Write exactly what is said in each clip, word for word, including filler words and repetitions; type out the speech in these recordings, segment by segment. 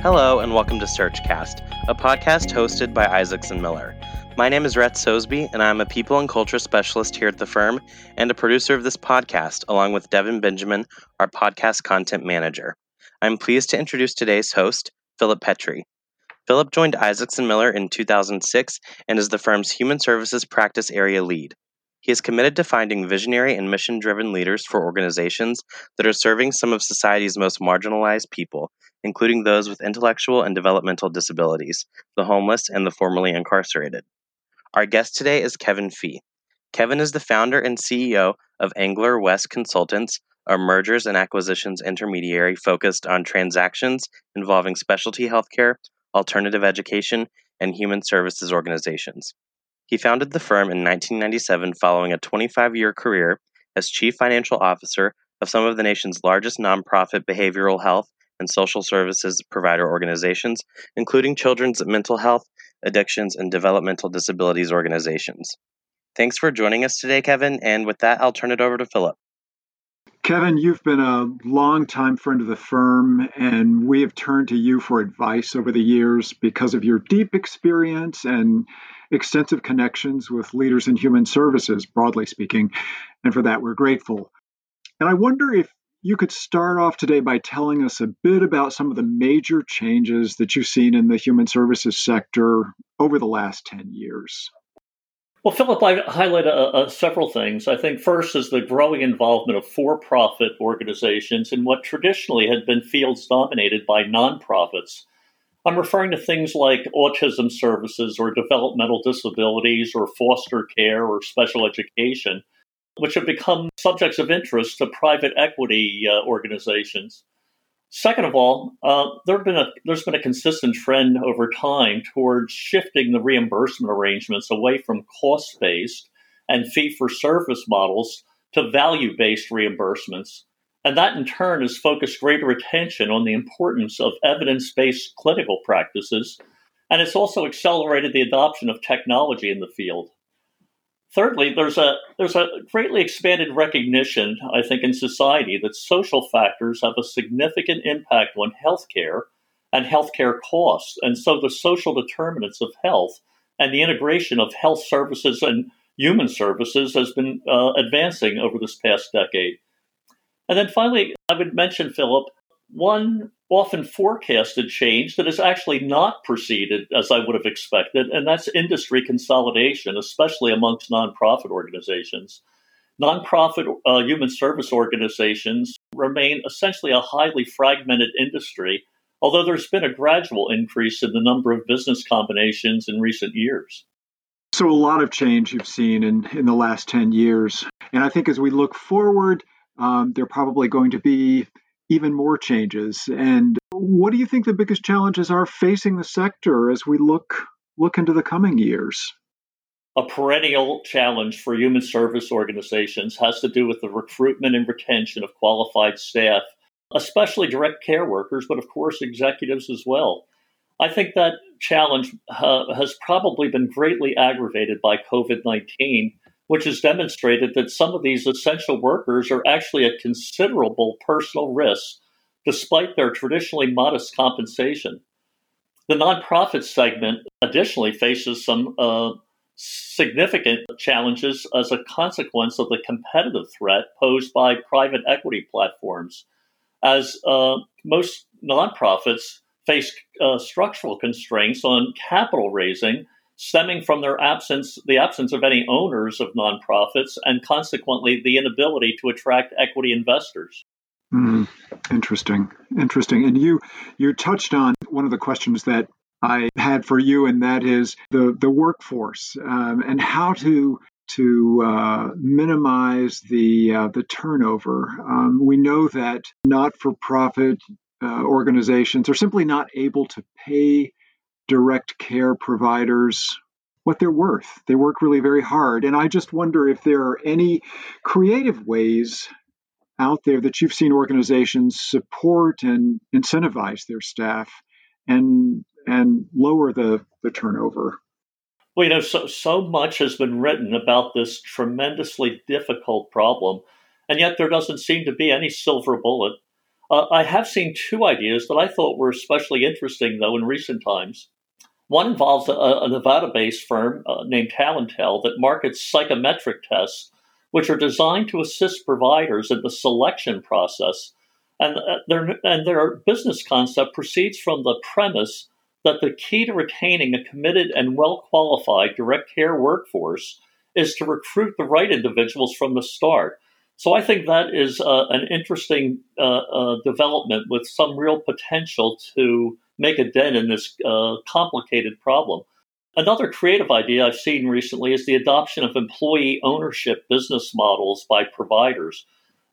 Hello and welcome to Searchcast, a podcast hosted by Isaacson Miller. My name is Rhett Sosby, and I'm a people and culture specialist here at the firm and a producer of this podcast, along with Devin Benjamin, our podcast content manager. I'm pleased to introduce today's host, Philip Petrie. Philip joined Isaacson Miller in two thousand six and is the firm's human services practice area lead. He is committed to finding visionary and mission-driven leaders for organizations that are serving some of society's most marginalized people, including those with intellectual and developmental disabilities, the homeless, and the formerly incarcerated. Our guest today is Kevin Fee. Kevin is the founder and C E O of Angler West Consultants, a mergers and acquisitions intermediary focused on transactions involving specialty healthcare, alternative education, and human services organizations. He founded the firm in nineteen ninety-seven following a twenty-five-year career as chief financial officer of some of the nation's largest nonprofit behavioral health and social services provider organizations, including children's mental health, addictions, and developmental disabilities organizations. Thanks for joining us today, Kevin. And with that, I'll turn it over to Philip. Kevin, you've been a longtime friend of the firm, and we have turned to you for advice over the years because of your deep experience and extensive connections with leaders in human services, broadly speaking. And for that, we're grateful. And I wonder if you could start off today by telling us a bit about some of the major changes that you've seen in the human services sector over the last ten years. Well, Philip, I highlight uh, uh, several things. I think first is the growing involvement of for-profit organizations in what traditionally had been fields dominated by nonprofits. I'm referring to things like autism services or developmental disabilities or foster care or special education, which have become subjects of interest to private equity uh, organizations. Second of all, uh, there have been a, there's been a consistent trend over time towards shifting the reimbursement arrangements away from cost-based and fee-for-service models to value-based reimbursements. And that, in turn, has focused greater attention on the importance of evidence-based clinical practices, and it's also accelerated the adoption of technology in the field. Thirdly, there's a there's a greatly expanded recognition, I think, in society that social factors have a significant impact on healthcare and healthcare costs. And so the social determinants of health and the integration of health services and human services has been uh, advancing over this past decade. And then finally, I would mention, Philip, one often forecasted change that has actually not proceeded as I would have expected, and that's industry consolidation, especially amongst nonprofit organizations. Nonprofit uh, human service organizations remain essentially a highly fragmented industry, although there's been a gradual increase in the number of business combinations in recent years. So a lot of change you've seen in, in the last ten years. And I think as we look forward, um, they're probably going to be even more changes. And what do you think the biggest challenges are facing the sector as we look look into the coming years? A perennial challenge for human service organizations has to do with the recruitment and retention of qualified staff, especially direct care workers, but of course executives as well. I think that challenge uh, has probably been greatly aggravated by covid nineteen, which has demonstrated that some of these essential workers are actually at considerable personal risk, despite their traditionally modest compensation. The nonprofit segment additionally faces some uh, significant challenges as a consequence of the competitive threat posed by private equity platforms, as uh, most nonprofits face uh, structural constraints on capital raising stemming from their absence, the absence of any owners of nonprofits, and consequently the inability to attract equity investors. Mm, interesting, interesting. And you you touched on one of the questions that I had for you, and that is the the workforce um, and how to to uh, minimize the uh, the turnover. Um, we know that not-for-profit uh, organizations are simply not able to pay direct care providers what they're worth. They work really very hard. And I just wonder if there are any creative ways out there that you've seen organizations support and incentivize their staff and and lower the, the turnover. Well, you know, so, so much has been written about this tremendously difficult problem, and yet there doesn't seem to be any silver bullet. Uh, I have seen two ideas that I thought were especially interesting, though, in recent times. One involves a, a Nevada-based firm uh, named Talentel that markets psychometric tests, which are designed to assist providers in the selection process. And, uh, their, and their business concept proceeds from the premise that the key to retaining a committed and well-qualified direct care workforce is to recruit the right individuals from the start. So I think that is uh, an interesting uh, uh, development with some real potential to make a dent in this uh, complicated problem. Another creative idea I've seen recently is the adoption of employee ownership business models by providers.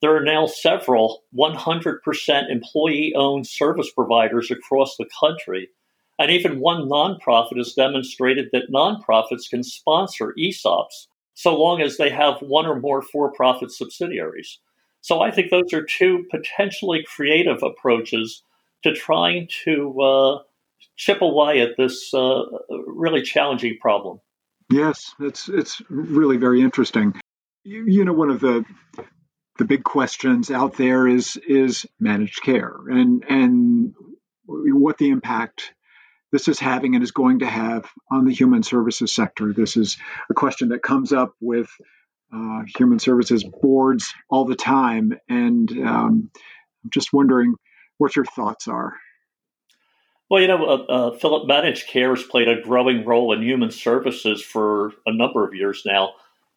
There are now several one hundred percent employee-owned service providers across the country, and even one nonprofit has demonstrated that nonprofits can sponsor E S O Ps so long as they have one or more for-profit subsidiaries. So I think those are two potentially creative approaches to trying to uh, chip away at this uh, really challenging problem. Yes, it's it's really very interesting. You, you know, one of the the big questions out there is is managed care and and what the impact this is having and is going to have on the human services sector. This is a question that comes up with uh, human services boards all the time. And um, I'm just wondering what your thoughts are. Well, you know, uh, uh, Philip, managed care has played a growing role in human services for a number of years now.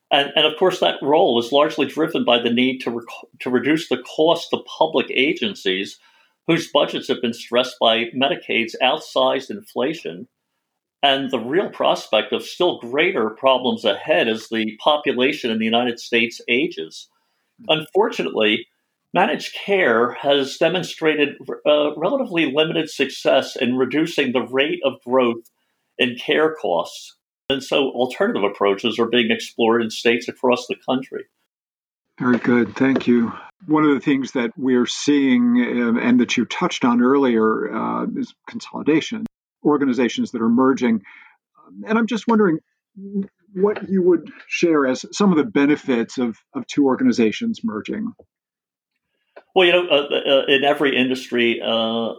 And, and of course, that role is largely driven by the need to, rec- to reduce the cost of public agencies whose budgets have been stressed by Medicaid's outsized inflation, and the real prospect of still greater problems ahead as the population in the United States ages. Unfortunately, managed care has demonstrated uh, relatively limited success in reducing the rate of growth in care costs, and so alternative approaches are being explored in states across the country. Very good. Thank you. One of the things that we're seeing uh, and that you touched on earlier uh, is consolidation, organizations that are merging. And I'm just wondering what you would share as some of the benefits of, of two organizations merging. Well, you know, uh, uh, in every industry, uh, uh,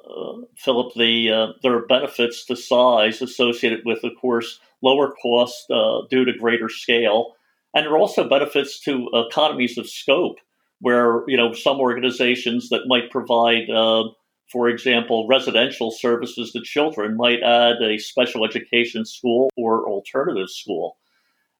Philip, the, uh, there are benefits to size associated with, of course, lower cost uh, due to greater scale. And there are also benefits to economies of scope where, you know, some organizations that might provide, uh, for example, residential services to children might add a special education school or alternative school.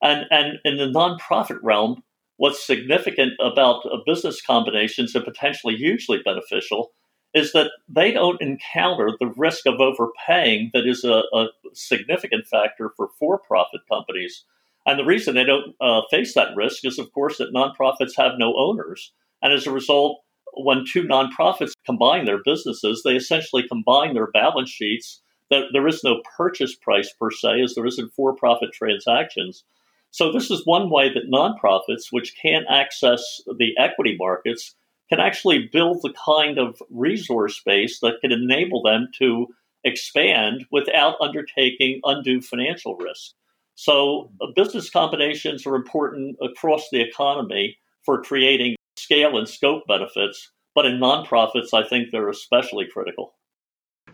And, and in the nonprofit realm, what's significant about uh, business combinations and potentially hugely beneficial is that they don't encounter the risk of overpaying that is a, a significant factor for for-profit companies. And the reason they don't uh, face that risk is, of course, that nonprofits have no owners. And as a result, when two nonprofits combine their businesses, they essentially combine their balance sheets. There is no purchase price, per se, as there is in for-profit transactions. So this is one way that nonprofits, which can't access the equity markets, can actually build the kind of resource base that can enable them to expand without undertaking undue financial risk. So uh, business combinations are important across the economy for creating scale and scope benefits, but in nonprofits, I think they're especially critical.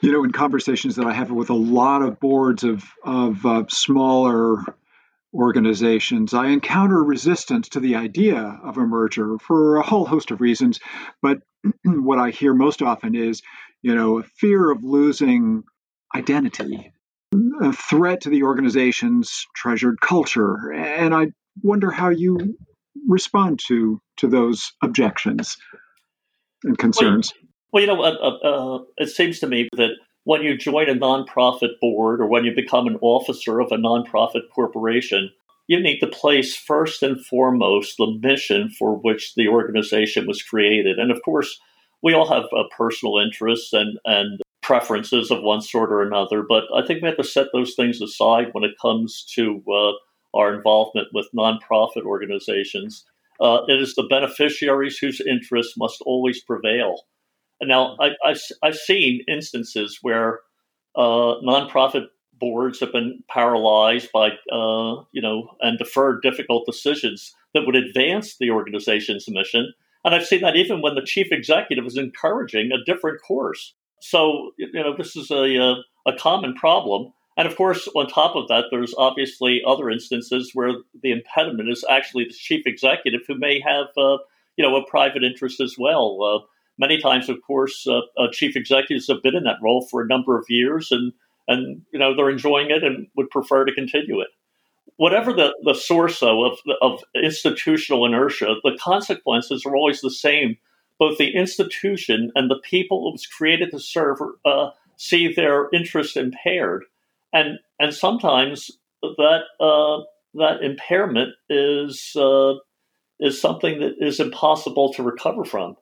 You know, in conversations that I have with a lot of boards of, of uh, smaller organizations, I encounter resistance to the idea of a merger for a whole host of reasons. But what I hear most often is, you know, a fear of losing identity, a threat to the organization's treasured culture. And I wonder how you respond to to those objections and concerns. Well, you know, uh, uh, it seems to me that when you join a nonprofit board or when you become an officer of a nonprofit corporation, you need to place first and foremost the mission for which the organization was created. And of course, we all have uh, personal interests and and preferences of one sort or another, but I think we have to set those things aside when it comes to uh, our involvement with nonprofit organizations. Uh, it is the beneficiaries whose interests must always prevail. And now, I, I've, I've seen instances where uh, nonprofit boards have been paralyzed by, uh, you know, and deferred difficult decisions that would advance the organization's mission. And I've seen that even when the chief executive is encouraging a different course. So, you know, this is a, a, a common problem. And of course, on top of that, there's obviously other instances where the impediment is actually the chief executive who may have, uh, you know, a private interest as well. Uh, many times, of course, uh, uh, chief executives have been in that role for a number of years and, and you know, they're enjoying it and would prefer to continue it. Whatever the, the source, though, of, of institutional inertia, the consequences are always the same. Both the institution and the people it was created to serve uh, see their interest impaired. And and sometimes that uh, that impairment is uh, is something that is impossible to recover from.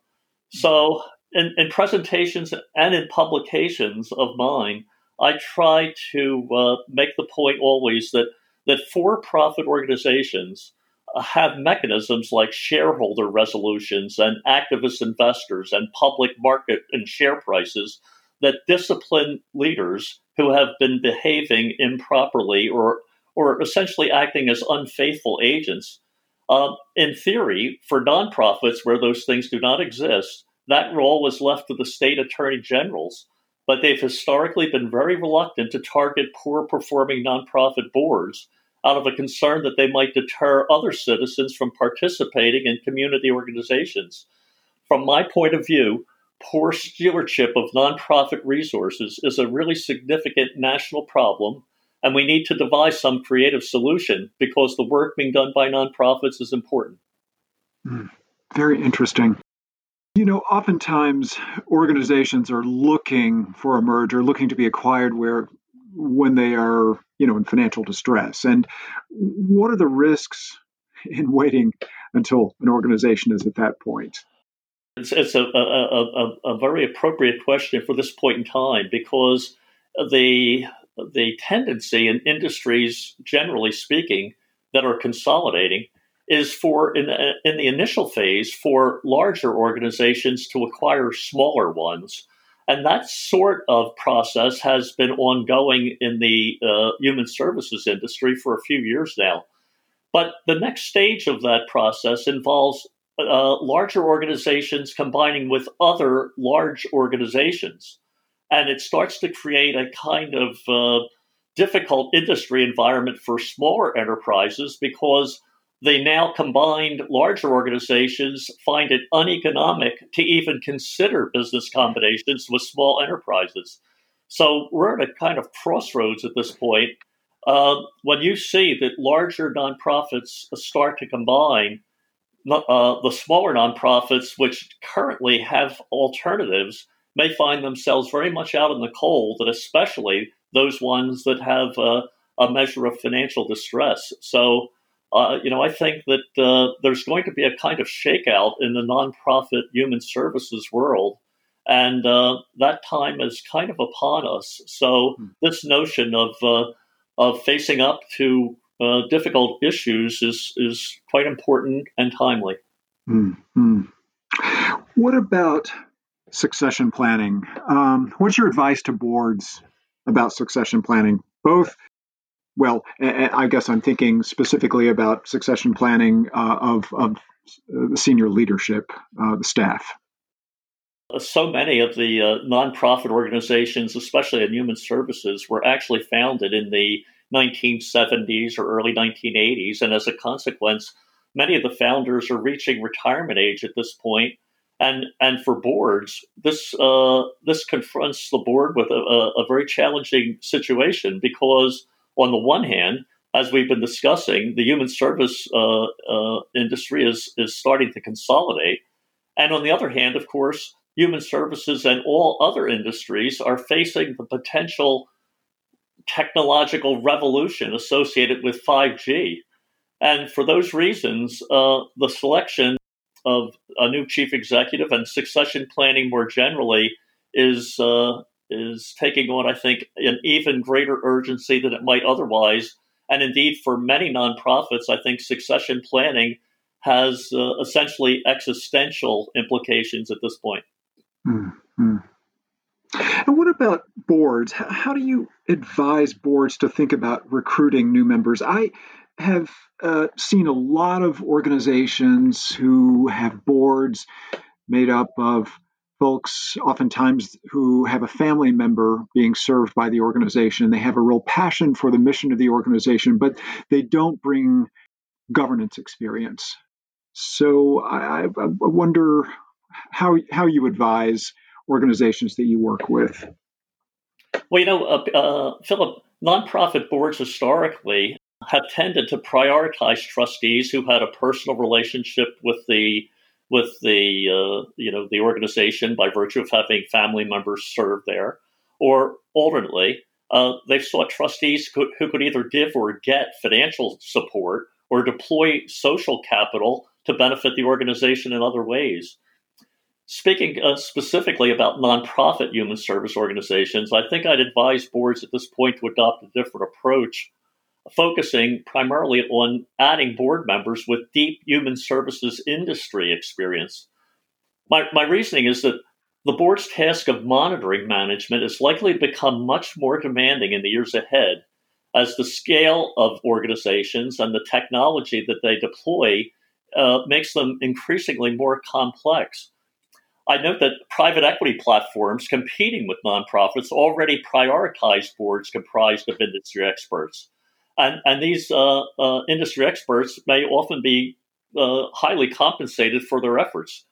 So in, in presentations and in publications of mine, I try to uh, make the point always that, that for-profit organizations have mechanisms like shareholder resolutions and activist investors and public market and share prices that discipline leaders who have been behaving improperly or or essentially acting as unfaithful agents. Uh, in theory, for nonprofits where those things do not exist, that role was left to the state attorney generals, but they've historically been very reluctant to target poor-performing nonprofit boards out of a concern that they might deter other citizens from participating in community organizations. From my point of view, poor stewardship of nonprofit resources is a really significant national problem, and we need to devise some creative solution because the work being done by nonprofits is important. Mm, very interesting. You know, oftentimes organizations are looking for a merger, looking to be acquired where when they are, you know, in financial distress. And what are the risks in waiting until an organization is at that point? It's, it's a, a, a, a very appropriate question for this point in time because the the tendency in industries, generally speaking, that are consolidating is for, in, in the initial phase, for larger organizations to acquire smaller ones. And that sort of process has been ongoing in the uh, human services industry for a few years now. But the next stage of that process involves Uh, larger organizations combining with other large organizations. And it starts to create a kind of uh, difficult industry environment for smaller enterprises because the now combined larger organizations find it uneconomic to even consider business combinations with small enterprises. So we're at a kind of crossroads at this point. Uh, when you see that larger nonprofits start to combine, Uh, the smaller nonprofits, which currently have alternatives, may find themselves very much out in the cold, and especially those ones that have uh, a measure of financial distress. So, uh, you know, I think that uh, there's going to be a kind of shakeout in the nonprofit human services world, and uh, that time is kind of upon us. So hmm. this notion of uh, of facing up to Uh, difficult issues is is quite important and timely. Mm-hmm. What about succession planning? Um, what's your advice to boards about succession planning? Both, well, I guess I'm thinking specifically about succession planning uh, of of the senior leadership, uh, the staff. So many of the uh, nonprofit organizations, especially in human services, were actually founded in the nineteen seventies or early nineteen eighties. And as a consequence, many of the founders are reaching retirement age at this point. And and for boards, this uh, this confronts the board with a, a very challenging situation because on the one hand, as we've been discussing, the human service uh, uh, industry is, is starting to consolidate. And on the other hand, of course, human services and all other industries are facing the potential technological revolution associated with five G. And for those reasons, uh, the selection of a new chief executive and succession planning more generally is uh, is taking on, I think, an even greater urgency than it might otherwise. And indeed, for many nonprofits, I think succession planning has uh, essentially existential implications at this point. Mm-hmm. And what about boards? How do you advise boards to think about recruiting new members? I have uh, seen a lot of organizations who have boards made up of folks oftentimes who have a family member being served by the organization. They have a real passion for the mission of the organization, but they don't bring governance experience. So I, I wonder how how you advise organizations that you work with. Well, you know, uh, uh, Philip, nonprofit boards historically have tended to prioritize trustees who had a personal relationship with the with the uh, you know the organization by virtue of having family members serve there, or alternately, uh, they've sought trustees who, who could either give or get financial support or deploy social capital to benefit the organization in other ways. Speaking uh, specifically about nonprofit human service organizations, I think I'd advise boards at this point to adopt a different approach, focusing primarily on adding board members with deep human services industry experience. My, my reasoning is that the board's task of monitoring management is likely to become much more demanding in the years ahead as the scale of organizations and the technology that they deploy uh, makes them increasingly more complex. I note that private equity platforms competing with nonprofits already prioritize boards comprised of industry experts. And, and these uh, uh, industry experts may often be uh, highly compensated for their efforts.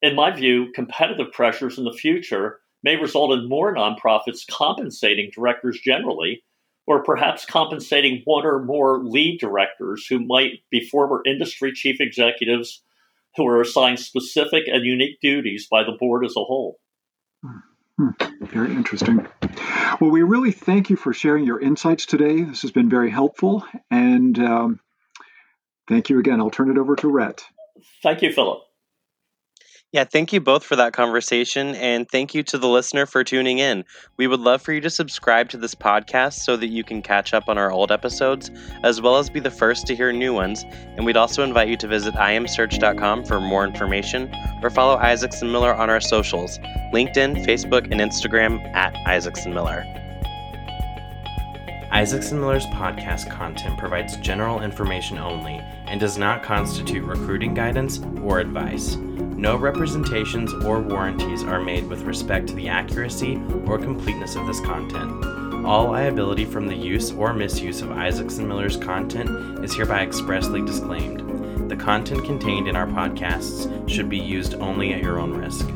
In my view, competitive pressures in the future may result in more nonprofits compensating directors generally, or perhaps compensating one or more lead directors who might be former industry chief executives who are assigned specific and unique duties by the board as a whole. Hmm. Very interesting. Well, we really thank you for sharing your insights today. This has been very helpful. And um, thank you again. I'll turn it over to Rhett. Thank you, Philip. Yeah, thank you both for that conversation. And thank you to the listener for tuning in. We would love for you to subscribe to this podcast so that you can catch up on our old episodes, as well as be the first to hear new ones. And we'd also invite you to visit i m search dot com for more information, or follow Isaacson Miller on our socials, LinkedIn, Facebook, and Instagram at Isaacson Miller. Isaacson Miller's podcast content provides general information only and does not constitute recruiting guidance or advice. No representations or warranties are made with respect to the accuracy or completeness of this content. All liability from the use or misuse of Isaacson Miller's content is hereby expressly disclaimed. The content contained in our podcasts should be used only at your own risk.